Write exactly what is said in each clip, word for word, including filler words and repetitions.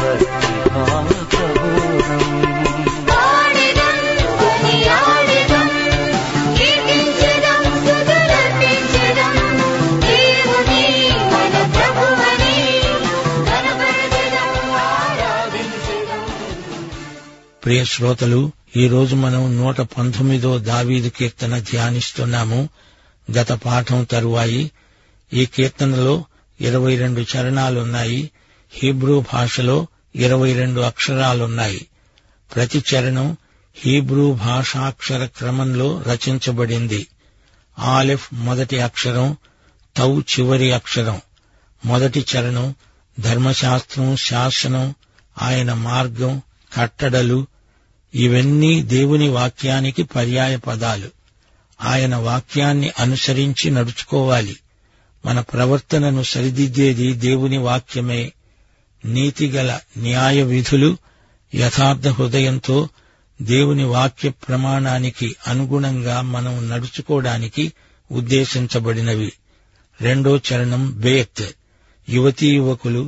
భక్తి భావ ప్రబోధం ప్రియ శ్రోతలు, ఈరోజు మనం నూట పంతొమ్మిదో దావీదు కీర్తన ధ్యానిస్తున్నాము. గత పాఠం తరువాయి ఈ కీర్తనలో ఇరవై రెండు చరణాలున్నాయి. హీబ్రూ భాషలో ఇరవై రెండు అక్షరాలున్నాయి. ప్రతి చరణం హీబ్రూ భాషాక్షర క్రమంలో రచించబడింది. ఆలిఫ్ మొదటి అక్షరం, తౌ చివరి అక్షరం. మొదటి చరణం ధర్మశాస్త్రం, శాసనం, ఆయన మార్గం, కట్టడలు, ఇవన్నీ దేవుని వాక్యానికి పర్యాయ పదాలు. ఆయన వాక్యాన్ని అనుసరించి నడుచుకోవాలి. మన ప్రవర్తనను సరిదిద్దేది దేవుని వాక్యమే. నీతిగల న్యాయ విధులు యథార్థ హృదయంతో దేవుని వాక్య ప్రమాణానికి అనుగుణంగా మనం నడుచుకోవడానికి ఉద్దేశించబడినవి. రెండో చరణం బేత్. యువతీ యువకులు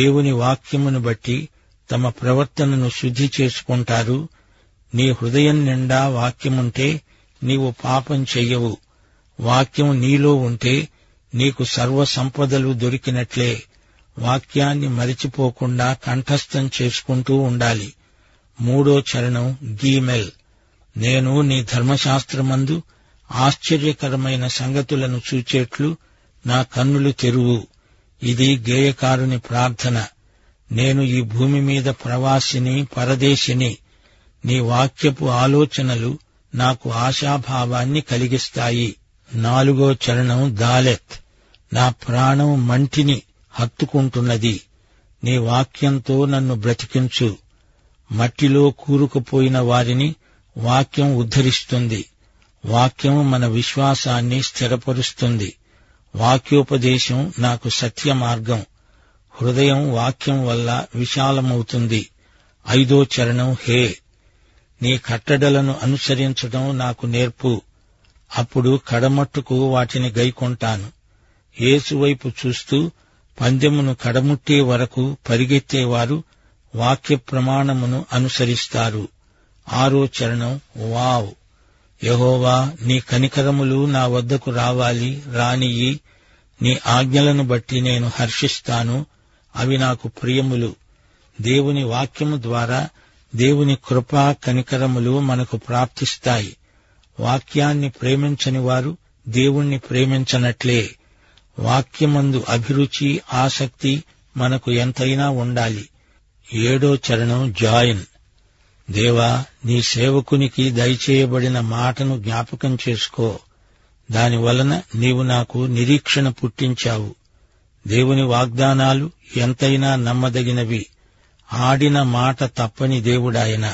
దేవుని వాక్యమును బట్టి తమ ప్రవర్తనను శుద్ధి చేసుకుంటారు. నీ హృదయం నిండా వాక్యముంటే నీవు పాపం చెయ్యవు. వాక్యం నీలో ఉంటే నీకు సర్వ సంపదలు దొరికినట్లే. వాక్యాన్ని మరిచిపోకుండా కంఠస్థం చేసుకుంటూ ఉండాలి. మూడో చరణం గీమెల్. నేను నీ ధర్మశాస్త్రమందు ఆశ్చర్యకరమైన సంగతులను చూచేట్లు నా కన్నులు తెరువు. ఇది గేయకారుని ప్రార్థన. నేను ఈ భూమి మీద ప్రవాసిని, పరదేశిని. నీ వాక్యపు ఆలోచనలు నాకు ఆశాభావాన్ని కలిగిస్తాయి. నాలుగో చరణం దాలెత్. నా ప్రాణం మంటిని హత్తుకుంటున్నది. నీ వాక్యంతో నన్ను బ్రతికించు. మట్టిలో కూరుకుపోయిన వారిని వాక్యం ఉద్ధరిస్తుంది. వాక్యం మన విశ్వాసాన్ని స్థిరపరుస్తుంది. వాక్యోపదేశం నాకు సత్య మార్గం. హృదయం వాక్యం వల్ల విశాలమవుతుంది. ఐదో చరణం హే. నీ కట్టడలను అనుసరించడం నాకు నేర్పు. అప్పుడు కడమట్టుకు వాటిని గైకొంటాను. యేసువైపు చూస్తూ పందెమును కడముట్టే వరకు పరిగెత్తేవారు వాక్య ప్రమాణమును అనుసరిస్తారు. ఆరో చరణం వావ్. యెహోవా, నీ కనికరములు నా వద్దకు రావాలి, రానియ్యి. నీ ఆజ్ఞలను బట్టి నేను హర్షిస్తాను. అవి నాకు ప్రియములు. దేవుని వాక్యము ద్వారా దేవుని కృపా కనికరములు మనకు ప్రాప్తిస్తాయి. వాక్యాన్ని ప్రేమించని వారు దేవుణ్ణి ప్రేమించనట్లే. వాక్యమందు అభిరుచి, ఆసక్తి మనకు ఎంతైనా ఉండాలి. ఏడో చరణం జాయిన్. దేవా, నీ సేవకునికి దయచేయబడిన మాటను జ్ఞాపకం చేసుకో. దానివలన నీవు నాకు నిరీక్షణ పుట్టించావు. దేవుని వాగ్దానాలు ఎంతైనా నమ్మదగినవి. ఆడిన మాట తప్పని దేవుడాయన.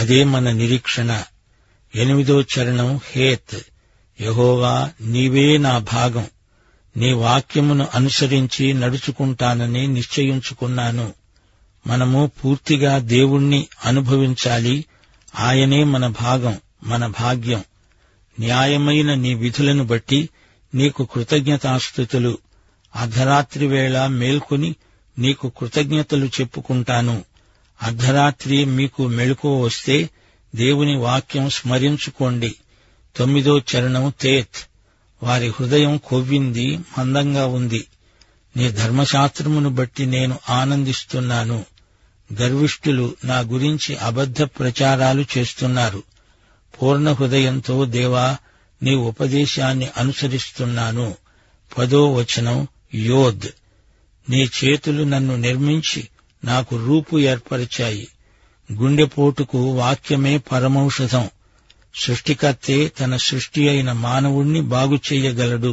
అదే మన నిరీక్షణ. ఎనిమిదో చరణం హేత్. యెహోవా, నీవే నా భాగం. నీ వాక్యమును అనుసరించి నడుచుకుంటానని నిశ్చయించుకున్నాను. మనము పూర్తిగా దేవుణ్ణి అనుభవించాలి. ఆయనే మన భాగం, మన భాగ్యం. న్యాయమైన నీ విధులను బట్టి నీకు కృతజ్ఞతాస్తుతులు. అర్ధరాత్రి వేళ మేల్కొని నీకు కృతజ్ఞతలు చెప్పుకుంటాను. అర్ధరాత్రి మీకు మెలకువ వస్తే దేవుని వాక్యం స్మరించుకోండి. తొమ్మిదో చరణం తేత్. వారి హృదయం కొవ్వింది, మందంగా ఉంది. నీ ధర్మశాస్త్రమును బట్టి నేను ఆనందిస్తున్నాను. గర్విష్ఠులు నా గురించి అబద్ధ ప్రచారాలు చేస్తున్నారు. పూర్ణ హృదయంతో దేవా, నీ ఉపదేశాన్ని అనుసరిస్తున్నాను. పదో వచనం యోద్. నీ చేతులు నన్ను నిర్మించి నాకు రూపు ఏర్పరిచాయి. గుండెపోటుకు వాక్యమే పరమౌషధం. సృష్టికర్తే తన సృష్టి అయిన మానవుణ్ణి బాగుచేయగలడు,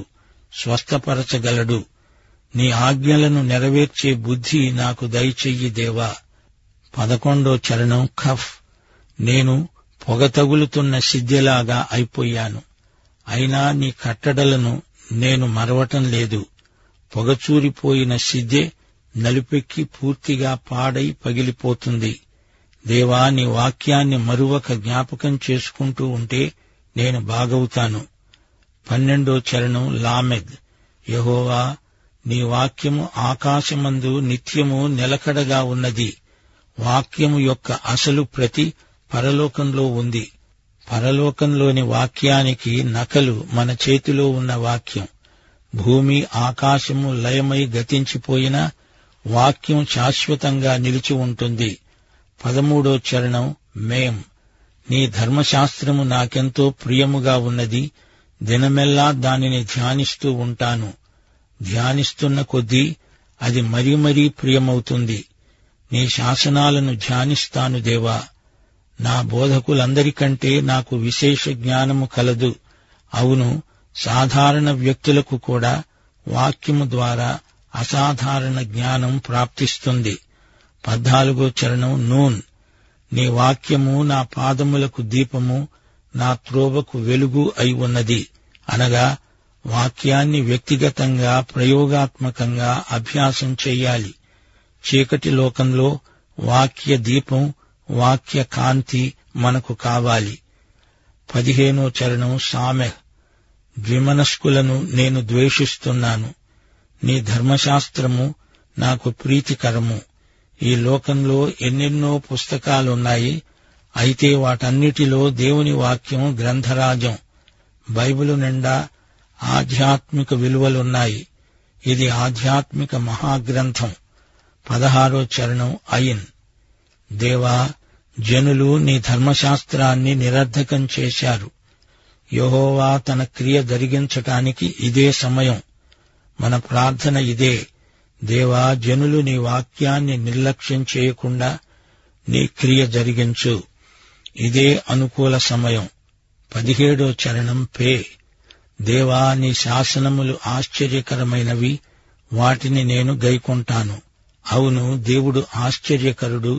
స్వస్థపరచగలడు. నీ ఆజ్ఞలను నెరవేర్చే బుద్ధి నాకు దయచెయ్యి దేవా. పదకొండో చరణం ఖఫ్. నేను పొగ తగులుతున్న సిద్ధెలాగా అయిపోయాను. అయినా నీ కట్టడలను నేను మరవటం లేదు. పొగచూరిపోయిన సిద్ధె నలుపెక్కి పూర్తిగా పాడై పగిలిపోతుంది. దేవా, నీ వాక్యాన్ని మరొక జ్ఞాపకం చేసుకుంటూ ఉంటే నేను బాగవుతాను. పన్నెండో చరణం లామెద్. యెహోవా, నీ వాక్యము ఆకాశమందు నిత్యము నిలకడగా ఉన్నది. వాక్యము యొక్క అసలు ప్రతి పరలోకంలో ఉంది. పరలోకంలోని వాక్యానికి నకలు మన చేతిలో ఉన్న వాక్యం. భూమి ఆకాశము లయమై గతించిపోయినా వాక్యం శాశ్వతంగా నిలిచి ఉంటుంది. పదమూడో చరణం మేం. నీ ధర్మశాస్త్రము నాకెంతో ప్రియముగా ఉన్నది. దినమెల్లా దానిని ధ్యానిస్తూ ఉంటాను. ధ్యానిస్తున్న కొద్దీ అది మరీ మరీ ప్రియమవుతుంది. నీ శాసనాలను ధ్యానిస్తాను దేవా. నా బోధకులందరికంటే నాకు విశేష జ్ఞానము కలదు. అవును, సాధారణ వ్యక్తులకు కూడా వాక్యము ద్వారా అసాధారణ జ్ఞానం ప్రాప్తిస్తుంది. పద్నాలుగో చరణం నూన్. నీ వాక్యము నా పాదములకు దీపము, నా త్రోవకు వెలుగు అయి ఉన్నది. అనగా వాక్యాన్ని వ్యక్తిగతంగా, ప్రయోగాత్మకంగా అభ్యాసం చెయ్యాలి. చీకటి లోకంలో వాక్య దీపం, వాక్య కాంతి మనకు కావాలి. పదిహేనో చరణం సామెహ్. ద్విమనస్కులను నేను ద్వేషిస్తున్నాను. నీ ధర్మశాస్త్రము నాకు ప్రీతికరము. ఈ లోకంలో ఎన్నెన్నో పుస్తకాలున్నాయి. అయితే వాటన్నిటిలో దేవుని వాక్యం గ్రంథరాజం. బైబిలు నిండా ఆధ్యాత్మిక విలువలున్నాయి. ఇది ఆధ్యాత్మిక మహాగ్రంథం. పదహారో చరణం అయిన్. దేవా, జనులు నీ ధర్మశాస్త్రాన్ని నిరర్ధకం చేశారు. యెహోవా తన క్రియ జరిగించటానికి ఇదే సమయం. మన ప్రార్థన ఇదే. దేవా, జనులు నీ వాక్యాన్ని నిర్లక్ష్యం చేయకుండా నీ క్రియ జరిగించు. ఇదే అనుకూల సమయం. పదిహేడో చరణం పే. దేవా, నీ శాసనములు ఆశ్చర్యకరమైనవి. వాటిని నేను గైకొంటాను. అవును, దేవుడు ఆశ్చర్యకరుడు.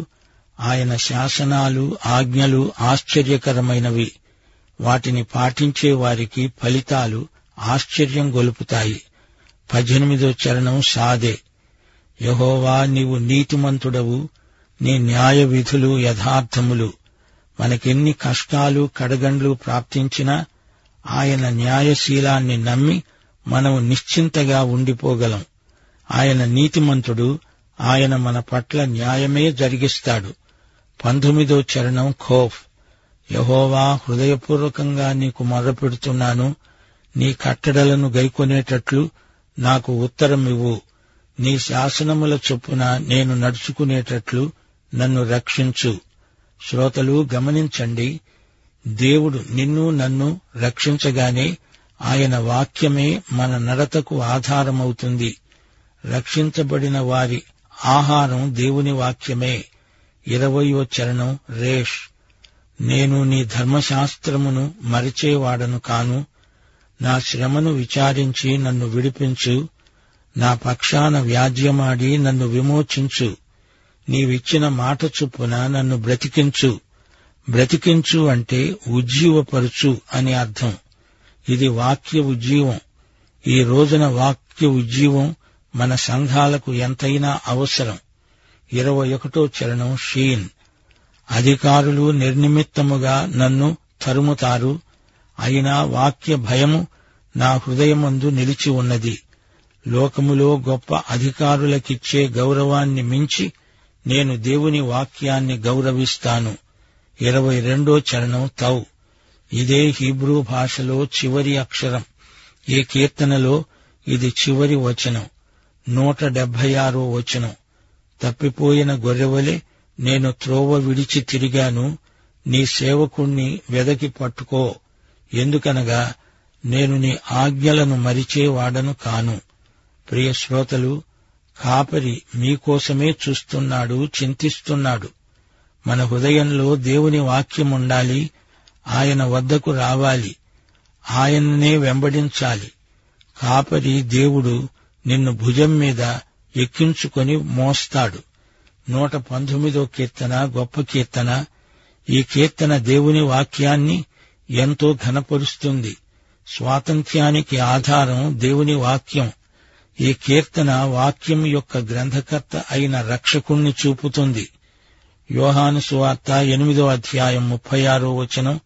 ఆయన శాసనాలు, ఆజ్ఞలు ఆశ్చర్యకరమైనవి. వాటిని పాటించే వారికి ఫలితాలు ఆశ్చర్యం గొలుపుతాయి. పద్దెనిమిదో చరణం సాదే. యెహోవా, నీవు నీతిమంతుడవు. నీ న్యాయ విధులు యథార్థములు. మనకెన్ని కష్టాలు, కడగండ్లు ప్రాప్తించినా ఆయన న్యాయశీలాన్ని నమ్మి మనము నిశ్చింతగా ఉండిపోగలం. ఆయన నీతిమంతుడు. ఆయన మన పట్ల న్యాయమే జరిగిస్తాడు. పంతొమ్మిదో చరణం ఖోఫ్. యెహోవా, హృదయపూర్వకంగా నీకు మొర్రపెడుతున్నాను. నీ కట్టడలను గైకొనేటట్లు నాకు ఉత్తరమివ్వు. నీ శాసనముల చొప్పున నేను నడుచుకునేటట్లు నన్ను రక్షించు. శ్రోతలు గమనించండి, దేవుడు నిన్ను నన్ను రక్షించగానే ఆయన వాక్యమే మన నడతకు ఆధారమవుతుంది. రక్షించబడిన వారి ఆహారం దేవుని వాక్యమే. ఇరవయో చరణం రేష్. నేను నీ ధర్మశాస్త్రమును మరిచేవాడను కాను. నా శ్రమను విచారించి నన్ను విడిపించు. నా పక్షాన వ్యాజ్యమాడి నన్ను విమోచించు. నీవిచ్చిన మాట చొప్పున నన్ను బ్రతికించు. బ్రతికించు అంటే ఉజ్జీవపరచు అని అర్థం. ఇది వాక్య ఉజ్జీవం. ఈ రోజున వాక్య ఉజ్జీవం మన సంఘాలకు ఎంతైనా అవసరం. ఇరవై ఒకటో చరణం షీన్. అధికారులు నిర్నిమిత్తముగా నన్ను తరుముతారు. అయినా వాక్య భయము నా హృదయమందు నిలిచి ఉన్నది. లోకములో గొప్ప అధికారులకిచ్చే గౌరవాన్ని మించి నేను దేవుని వాక్యాన్ని గౌరవిస్తాను. ఇరవై రెండో చరణం తౌ. ఇదే హీబ్రూ భాషలో చివరి అక్షరం. ఈ కీర్తనలో ఇది చివరి వచనం. నూట డెబ్బై ఆరో వచనం. తప్పిపోయిన గొర్రెవలే నేను త్రోవ విడిచి తిరిగాను. నీ సేవకుణ్ణి వెదకి పట్టుకో. ఎందుకనగా నేను నీ ఆజ్ఞలను మరిచేవాడను కాను. ప్రియ శ్రోతలు, కాపరి మీకోసమే చూస్తున్నాడు, చింతిస్తున్నాడు. మన హృదయంలో దేవుని వాక్యముండాలి. ఆయన వద్దకు రావాలి. ఆయన్నే వెంబడించాలి. కాపరి దేవుడు నిన్ను భుజం మీద ఎక్కించుకొని మోస్తాడు. నూట పంతొమ్మిదో కీర్తన గొప్ప కీర్తన. ఈ కీర్తన దేవుని వాక్యాన్ని ఎంతో ఘనపరుస్తుంది. స్వాతంత్ర్యానికి ఆధారం దేవుని వాక్యం. ఈ కీర్తన వాక్యం యొక్క గ్రంథకర్త అయిన రక్షకుణ్ణి చూపుతుంది. యోహాను సువార్త ఎనిమిదో అధ్యాయం ముప్పై ఆరో వచనం,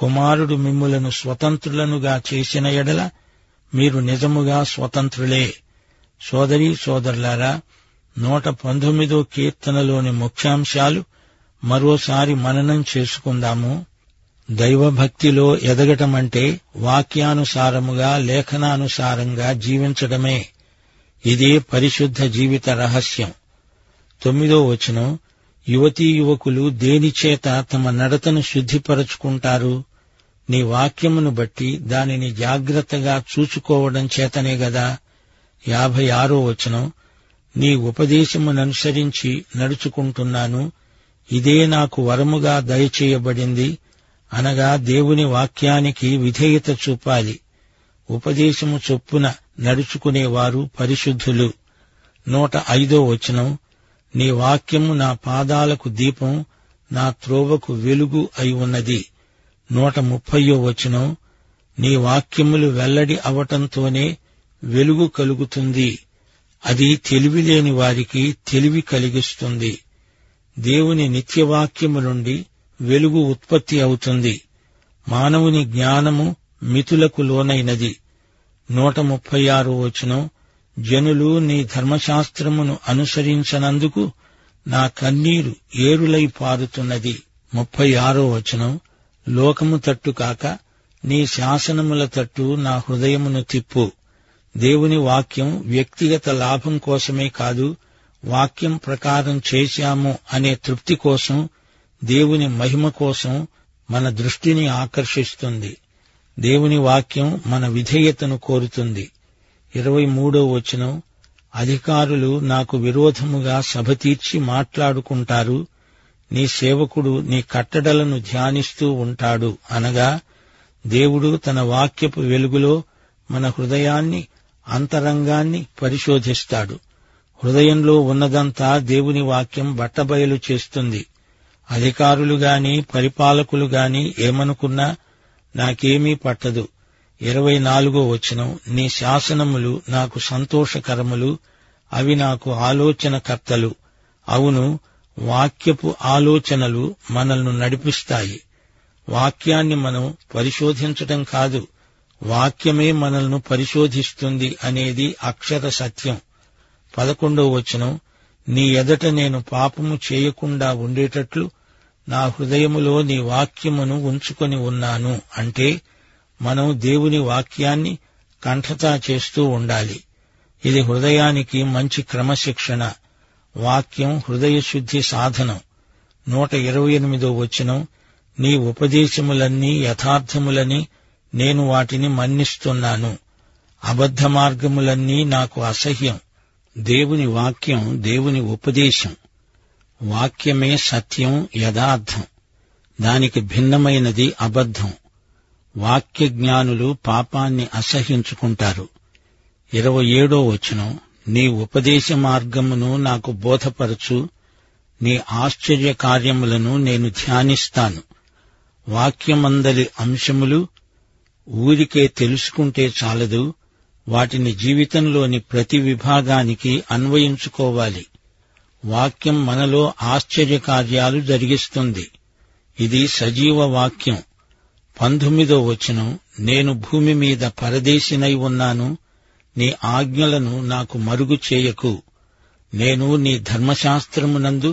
కుమారుడు మిమ్ములను స్వతంత్రులనుగా చేసిన ఎడల మీరు నిజముగా స్వతంత్రులే. సోదరీ సోదరులారా, నూట పంతొమ్మిదో కీర్తనలోని ముఖ్యాంశాలు మరోసారి మననం చేసుకుందాము. దైవభక్తిలో ఎదగటమంటే వాక్యానుసారముగా లేఖనానుసారంగా జీవించడమే. ఇదే పరిశుద్ధ జీవిత రహస్యం. తొమ్మిదో వచనం, యువతీ యువకులు దేనిచేత తమ నడతను శుద్ధిపరచుకుంటారు? నీ వాక్యమును బట్టి దానిని జాగ్రత్తగా చూచుకోవడం చేతనే గదా. యాభై ఆరో వచనం, నీ ఉపదేశముననుసరించి నడుచుకుంటున్నాను, ఇదే నాకు వరముగా దయచేయబడింది, అనగా దేవుని వాక్యానికి విధేయత చూపాలి. ఉపదేశము చొప్పున నడుచుకునేవారు పరిశుద్ధులు. నూట ఐదో వచనం, నీ వాక్యము నా పాదాలకు దీపం, నా త్రోవకు వెలుగు అయి ఉన్నది. నూట ముప్పయో వచనం, నీ వాక్యములు వెల్లడి అవటంతోనే వెలుగు కలుగుతుంది, అది తెలివిలేని వారికి తెలివి కలిగిస్తుంది. దేవుని నిత్యవాక్యము నుండి వెలుగు ఉత్పత్తి అవుతుంది. మానవుని జ్ఞానము మితులకు లోనైనది. నూట ముప్పై ఆరు వచనం, జనులు నీ ధర్మశాస్త్రమును అనుసరించనందుకు నా కన్నీరు ఏరులై పారుతున్నది. ముప్పై ఆరో వచనం, లోకము తట్టు కాక నీ శాసనముల తట్టు నా హృదయమును తిప్పు. దేవుని వాక్యం వ్యక్తిగత లాభం కోసమే కాదు, వాక్యం ప్రకారం చేశాము అనే తృప్తి కోసం, దేవుని మహిమ కోసం మన దృష్టిని ఆకర్షిస్తుంది. దేవుని వాక్యం మన విధేయతను కోరుతుంది. ఇరవై మూడో వచనం, అధికారులు నాకు విరోధముగా సభ తీర్చి మాట్లాడుకుంటారు, నీ సేవకుడు నీ కట్టడలను ధ్యానిస్తూ ఉంటాడు, అనగా దేవుడు తన వాక్యపు వెలుగులో మన హృదయాన్ని, అంతరంగాన్ని పరిశోధిస్తాడు. హృదయంలో ఉన్నదంతా దేవుని వాక్యం బట్టబయలు చేస్తుంది. అధికారులు గాని పరిపాలకులు గాని ఏమనుకున్నా నాకేమీ పట్టదు. ఇరవై నాలుగో వచనం, నీ శాసనములు నాకు సంతోషకరములు, అవి నాకు ఆలోచనకర్తలు. అవును, వాక్యపు ఆలోచనలు మనల్ని నడిపిస్తాయి. వాక్యాన్ని మనం పరిశోధించటం కాదు, వాక్యమే మనల్ని పరిశోధిస్తుంది అనేది అక్షర సత్యం. పదకొండో వచనం, నీ ఎదట నేను పాపము చేయకుండా ఉండేటట్లు నా హృదయములో నీ వాక్యమును ఉంచుకొని ఉన్నాను. అంటే మనం దేవుని వాక్యాన్ని కంఠతా చేస్తూ ఉండాలి. ఇది హృదయానికి మంచి క్రమశిక్షణ. వాక్యం హృదయశుద్ధి సాధనం. నూట ఇరవై ఎనిమిదో వచనం, నీ ఉపదేశములన్నీ యథార్థములని నేను వాటిని మన్నిస్తున్నాను, అబద్ధ మార్గములన్నీ నాకు అసహ్యం. దేవుని వాక్యం, దేవుని ఉపదేశం, వాక్యమే సత్యం, యథార్థం. దానికి భిన్నమైనది అబద్ధం. వాక్య జ్ఞానులు పాపాన్ని అసహ్యించుకుంటారు. ఇరవై ఏడో వచనం, నీ ఉపదేశ మార్గమును నాకు బోధపరచు, నీ ఆశ్చర్య కార్యములను నేను ధ్యానిస్తాను. వాక్యమందలి అంశములు ఊరికే తెలుసుకుంటే చాలదు, వాటిని జీవితంలోని ప్రతి విభాగానికి అన్వయించుకోవాలి. వాక్యం మనలో ఆశ్చర్యకార్యాలు జరిగిస్తుంది. ఇది సజీవ వాక్యం. పంతొమ్మిదో వచనం, నేను భూమి మీద పరదేశినై ఉన్నాను, నీ ఆజ్ఞలను నాకు మరుగు చేయకు, నేను నీ ధర్మశాస్త్రమునందు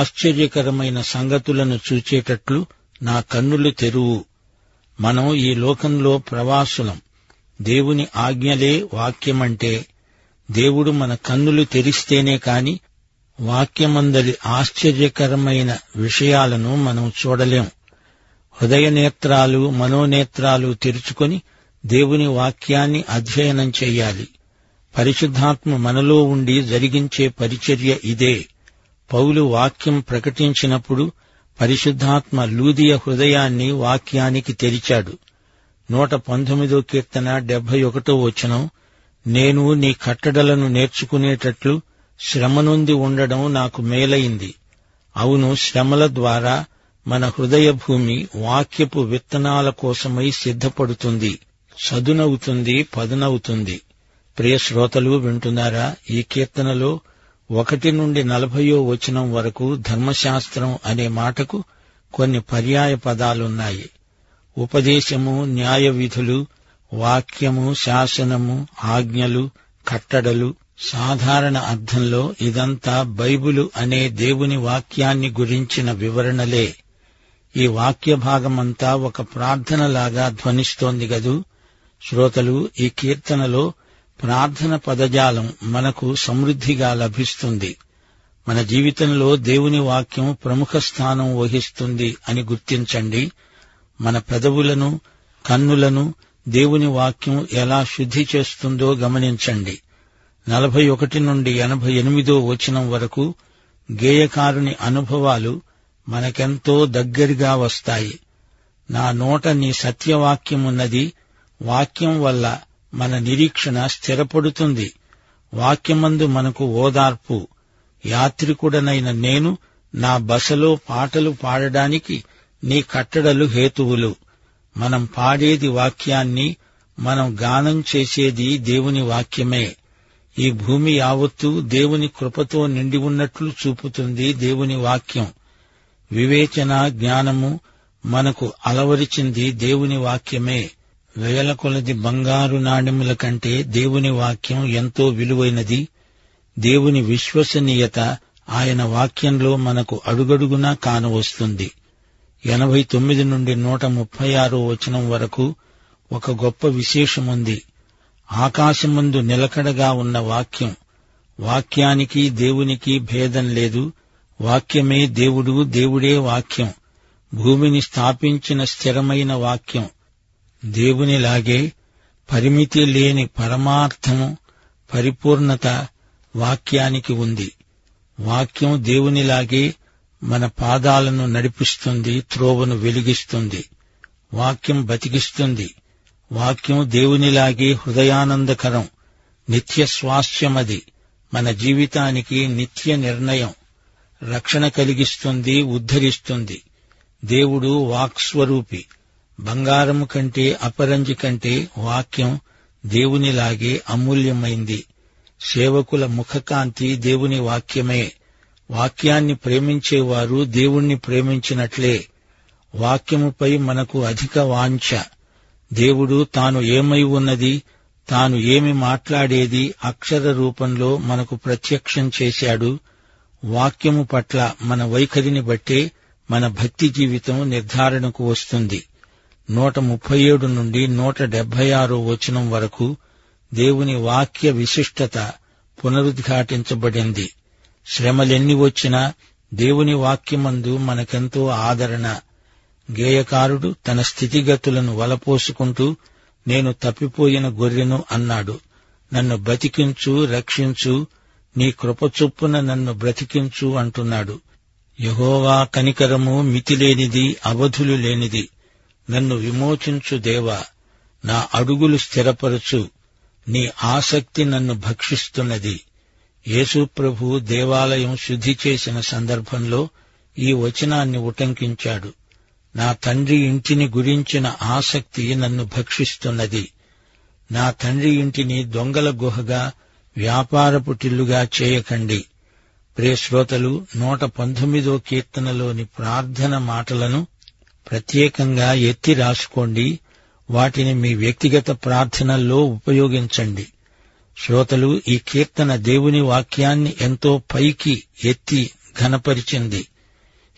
ఆశ్చర్యకరమైన సంగతులను చూచేటట్లు నా కన్నులు తెరువు. మనం ఈ లోకంలో ప్రవాసులం. దేవుని ఆజ్ఞలే వాక్యమంటే. దేవుడు మన కన్నులు తెరిస్తేనే కాని వాక్యమందలి ఆశ్చర్యకరమైన విషయాలను మనం చూడలేం. హృదయ నేత్రాలు, మనోనేత్రాలు తెరుచుకొని దేవుని వాక్యాన్ని అధ్యయనం చెయ్యాలి. పరిశుద్ధాత్మ మనలో ఉండి జరిగించే పరిచర్య ఇదే. పౌలు వాక్యం ప్రకటించినప్పుడు పరిశుద్ధాత్మ లూదియ హృదయాన్ని వాక్యానికి తెరిచాడు. నూట పంతొమ్మిదో కీర్తన డెబ్బై ఒకటో వచనం, నేను నీ కట్టడలను నేర్చుకునేటట్లు శ్రమనుంది ఉండడం నాకు మేలైంది. అవును, శ్రమల ద్వారా మన హృదయ భూమి వాక్యపు విత్తనాల కోసమై సిద్ధపడుతుంది, చదునవుతుంది, పదునవుతుంది. ప్రియ శ్రోతలు, వింటున్నారా? ఈ కీర్తనలో ఒకటి నుండి నలభయో వచనం వరకు ధర్మశాస్త్రం అనే మాటకు కొన్ని పర్యాయ పదాలున్నాయి. ఉపదేశము, న్యాయ విధులు, వాక్యము, శాసనము, ఆజ్ఞలు, కట్టడలు. సాధారణ అర్థంలో ఇదంతా బైబిలు అనే దేవుని వాక్యాన్ని గురించిన వివరణలే. ఈ వాక్య భాగమంతా ఒక ప్రార్థనలాగా ధ్వనిస్తోంది గదూ. శ్రోతలు, ఈ కీర్తనలో ప్రార్థన పదజాలం మనకు సమృద్ధిగా లభిస్తుంది. మన జీవితంలో దేవుని వాక్యం ప్రముఖ స్థానం వహిస్తుంది అని గుర్తించండి. మన పెదవులను, కన్నులను దేవుని వాక్యం ఎలా శుద్ధి చేస్తుందో గమనించండి. నలభై ఒకటి నుండి ఎనభై ఎనిమిదో వచనం వరకు గేయకారుని అనుభవాలు మనకెంతో దగ్గరగా వస్తాయి. నా నోట నీ సత్యవాక్యమున్నది. వాక్యం వల్ల మన నిరీక్షణ స్థిరపడుతుంది. వాక్యమందు మనకు ఓదార్పు. యాత్రికుడనైన నేను నా బసలో పాటలు పాడడానికి నీ కట్టడలు హేతువులు. మనం పాడేది వాక్యాన్ని, మనం గానం చేసేది దేవుని వాక్యమే. ఈ భూమి యావత్తూ దేవుని కృపతో నిండి ఉన్నట్లు చూపుతుంది దేవుని వాక్యం. వివేచన, జ్ఞానము మనకు అలవరిచింది దేవుని వాక్యమే. వేల కొలది బంగారు నాణెముల కంటే దేవుని వాక్యం ఎంతో విలువైనది. దేవుని విశ్వసనీయత ఆయన వాక్యంలో మనకు అడుగడుగునా కానవస్తుంది. ఎనభై తొమ్మిది నుండి నూట ముప్పై ఆరో వచనం వరకు ఒక గొప్ప విశేషముంది. ఆకాశమందు నిలకడగా ఉన్న వాక్యం. వాక్యానికి దేవునికి భేదం లేదు. వాక్యమే దేవుడు, దేవుడే వాక్యం. భూమిని స్థాపించిన స్థిరమైన వాక్యం. దేవునిలాగే పరిమితి లేని పరమార్థము, పరిపూర్ణత వాక్యానికి ఉంది. వాక్యం దేవునిలాగే మన పాదాలను నడిపిస్తుంది, త్రోవను వెలిగిస్తుంది. వాక్యం బతికిస్తుంది. వాక్యం దేవునిలాగే హృదయానందకరం, నిత్యస్వాస్యమది. మన జీవితానికి నిత్య నిర్ణయం. రక్షణ కలిగిస్తుంది, ఉద్ధరిస్తుంది. దేవుడు వాక్స్వరూపి. బంగారము కంటే, అపరంజి కంటే వాక్యం దేవునిలాగే అమూల్యమైంది. సేవకుల ముఖకాంతి దేవుని వాక్యమే. వాక్యాన్ని ప్రేమించేవారు దేవుణ్ణి ప్రేమించినట్లే. వాక్యముపై మనకు అధిక వాంఛ. దేవుడు తాను ఏమై ఉన్నది, తాను ఏమి మాట్లాడేది అక్షర రూపంలో మనకు ప్రత్యక్షం చేశాడు. వాక్యము పట్ల మన వైఖరిని బట్టే మన భక్తి జీవితం నిర్ధారణకు వస్తుంది. నూట ముప్పై ఏడు నుండి నూట డెబ్బై ఆరో వచనం వరకు దేవుని వాక్య విశిష్టత పునరుద్ఘాటించబడింది. శ్రమలెన్ని వచ్చినా దేవుని వాక్యమందు మనకెంతో ఆదరణ. గేయకారుడు తన స్థితిగతులను వలపోసుకుంటూ నేను తప్పిపోయిన గొర్రెను అన్నాడు. నన్ను బ్రతికించు, రక్షించు, నీ కృపచొప్పున నన్ను బ్రతికించు అంటున్నాడు. యెహోవా కనికరము మితిలేనిది, అవధులు లేనిది. నన్ను విమోచించు దేవా, నా అడుగులు స్థిరపరచు. నీ ఆసక్తి నన్ను భక్షిస్తున్నది. యేసు ప్రభు దేవాలయం శుద్ధి చేసిన సందర్భంలో ఈ వచనాన్ని ఉటంకించాడు. నా తండ్రి ఇంటిని గురించిన ఆసక్తి నన్ను భక్షిస్తున్నది. నా తండ్రి ఇంటిని దొంగల గుహగా, వ్యాపారపు టిల్లుగా చేయకండి. ప్రియ శ్రోతలు, నూట పంతొమ్మిదో కీర్తనలోని ప్రార్థన మాటలను ప్రత్యేకంగా ఎత్తి రాసుకోండి. వాటిని మీ వ్యక్తిగత ప్రార్థనల్లో ఉపయోగించండి. శ్రోతలు, ఈ కీర్తన దేవుని వాక్యాన్ని ఎంతో పైకి ఎత్తి ఘనపరిచింది.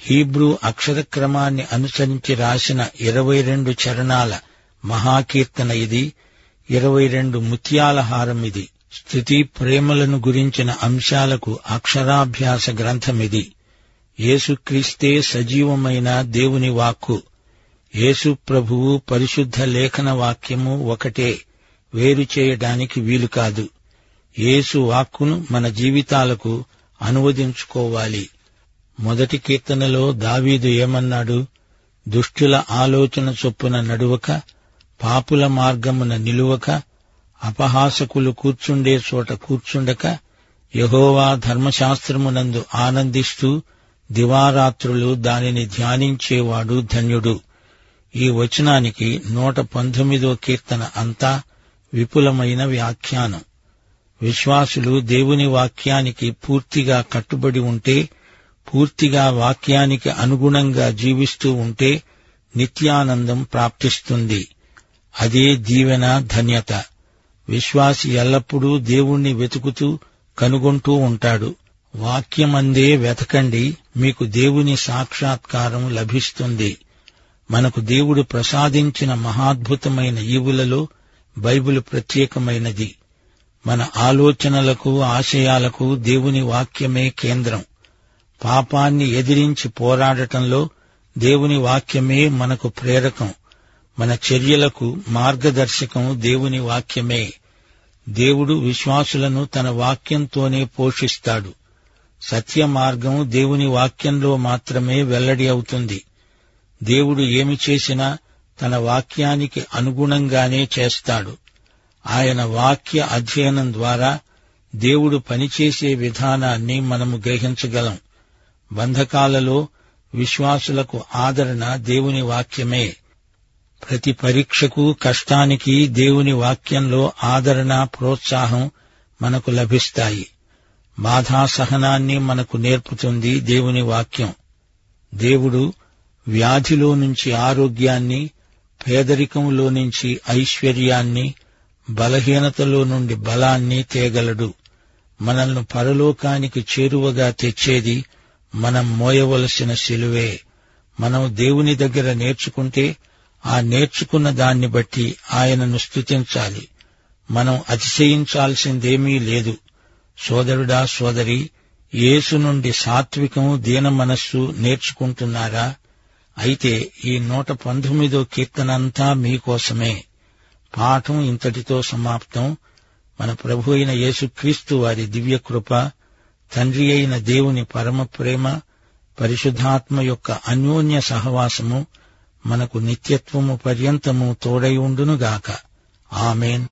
హీబ్రూ అక్షరక్రమాన్ని అనుసరించి రాసిన ఇరవై రెండు చరణాల మహాకీర్తన ఇది. ఇరవై రెండు ముత్యాల హారం ఇది. స్థుతి, ప్రేమలను గురించిన అంశాలకు అక్షరాభ్యాస గ్రంథమిది. యేసుక్రీస్తే సజీవమైన దేవుని వాక్కు. యేసు ప్రభువు పరిశుద్ధ లేఖన వాక్యము ఒకటే, వేరు చేయడానికి వీలు కాదు. యేసు వాక్కును మన జీవితాలకు అనువదించుకోవాలి. మొదటి కీర్తనలో దావీదు ఏమన్నాడు? దుష్టుల ఆలోచన చొప్పున నడువక, పాపుల మార్గమున నిలువక, అపహాసకులు కూర్చుండే చోట కూర్చుండక, యెహోవా ధర్మశాస్త్రమునందు ఆనందిస్తూ దివారాత్రులు దానిని ధ్యానించేవాడు ధన్యుడు. ఈ వచనానికి నూట పంతొమ్మిదో కీర్తన అంతా విపులమైన వ్యాఖ్యానం. విశ్వాసులు దేవుని వాక్యానికి పూర్తిగా కట్టుబడి ఉంటే, పూర్తిగా వాక్యానికి అనుగుణంగా జీవిస్తూ ఉంటే నిత్యానందం ప్రాప్తిస్తుంది. అదే దీవెన, ధన్యత. విశ్వాసి ఎల్లప్పుడూ దేవుణ్ణి వెతుకుతూ కనుగొంటూ ఉంటాడు. వాక్యమందే వెతకండి, మీకు దేవుని సాక్షాత్కారం లభిస్తుంది. మనకు దేవుడు ప్రసాదించిన మహాద్భుతమైన ఈవులలో బైబిల్ ప్రత్యేకమైనది. మన ఆలోచనలకు, ఆశయాలకు దేవుని వాక్యమే కేంద్రం. పాపాన్ని ఎదిరించి పోరాడటంలో దేవుని వాక్యమే మనకు ప్రేరకం. మన చర్యలకు మార్గదర్శకం దేవుని వాక్యమే. దేవుడు విశ్వాసులను తన వాక్యంతోనే పోషిస్తాడు. సత్య మార్గం దేవుని వాక్యంలో మాత్రమే వెల్లడి అవుతుంది. దేవుడు ఏమి చేసినా తన వాక్యానికి అనుగుణంగానే చేస్తాడు. ఆయన వాక్య అధ్యయనం ద్వారా దేవుడు పనిచేసే విధానాన్ని మనము గ్రహించగలం. బంధకాలలో విశ్వాసులకు ఆదరణ దేవుని వాక్యమే. ప్రతి పరీక్షకు, కష్టానికి దేవుని వాక్యంలో ఆదరణ, ప్రోత్సాహం మనకు లభిస్తాయి. బాధా సహనాన్ని మనకు నేర్పుతుంది దేవుని వాక్యం. దేవుడు వ్యాధిలో నుంచి ఆరోగ్యాన్ని, పేదరికంలో నుంచి ఐశ్వర్యాన్ని, బలహీనతలో నుండి బలాన్ని తేగలడు. మనల్ని పరలోకానికి చేరువగా తెచ్చేది మనం మోయవలసిన సిలువే. మనం దేవుని దగ్గర నేర్చుకుంటే ఆ నేర్చుకున్న దాన్ని బట్టి ఆయనను స్తుతించాలి. మనం అతిశయించాల్సిందేమీ లేదు. సోదరుడా, సోదరి, యేసు నుండి సాత్వికం, దీన మనస్సు నేర్చుకుంటున్నారా? అయితే ఈ నూట పంతొమ్మిదో కీర్తనంతా మీకోసమే. పాఠం ఇంతటితో సమాప్తం. మన ప్రభు అయిన యేసుక్రీస్తు వారి దివ్యకృప, తండ్రి అయిన దేవుని పరమ ప్రేమ, పరిశుద్ధాత్మ యొక్క అన్యోన్య సహవాసము మనకు నిత్యత్వము పర్యంతము తోడై ఉండునుగాక. ఆమేన్.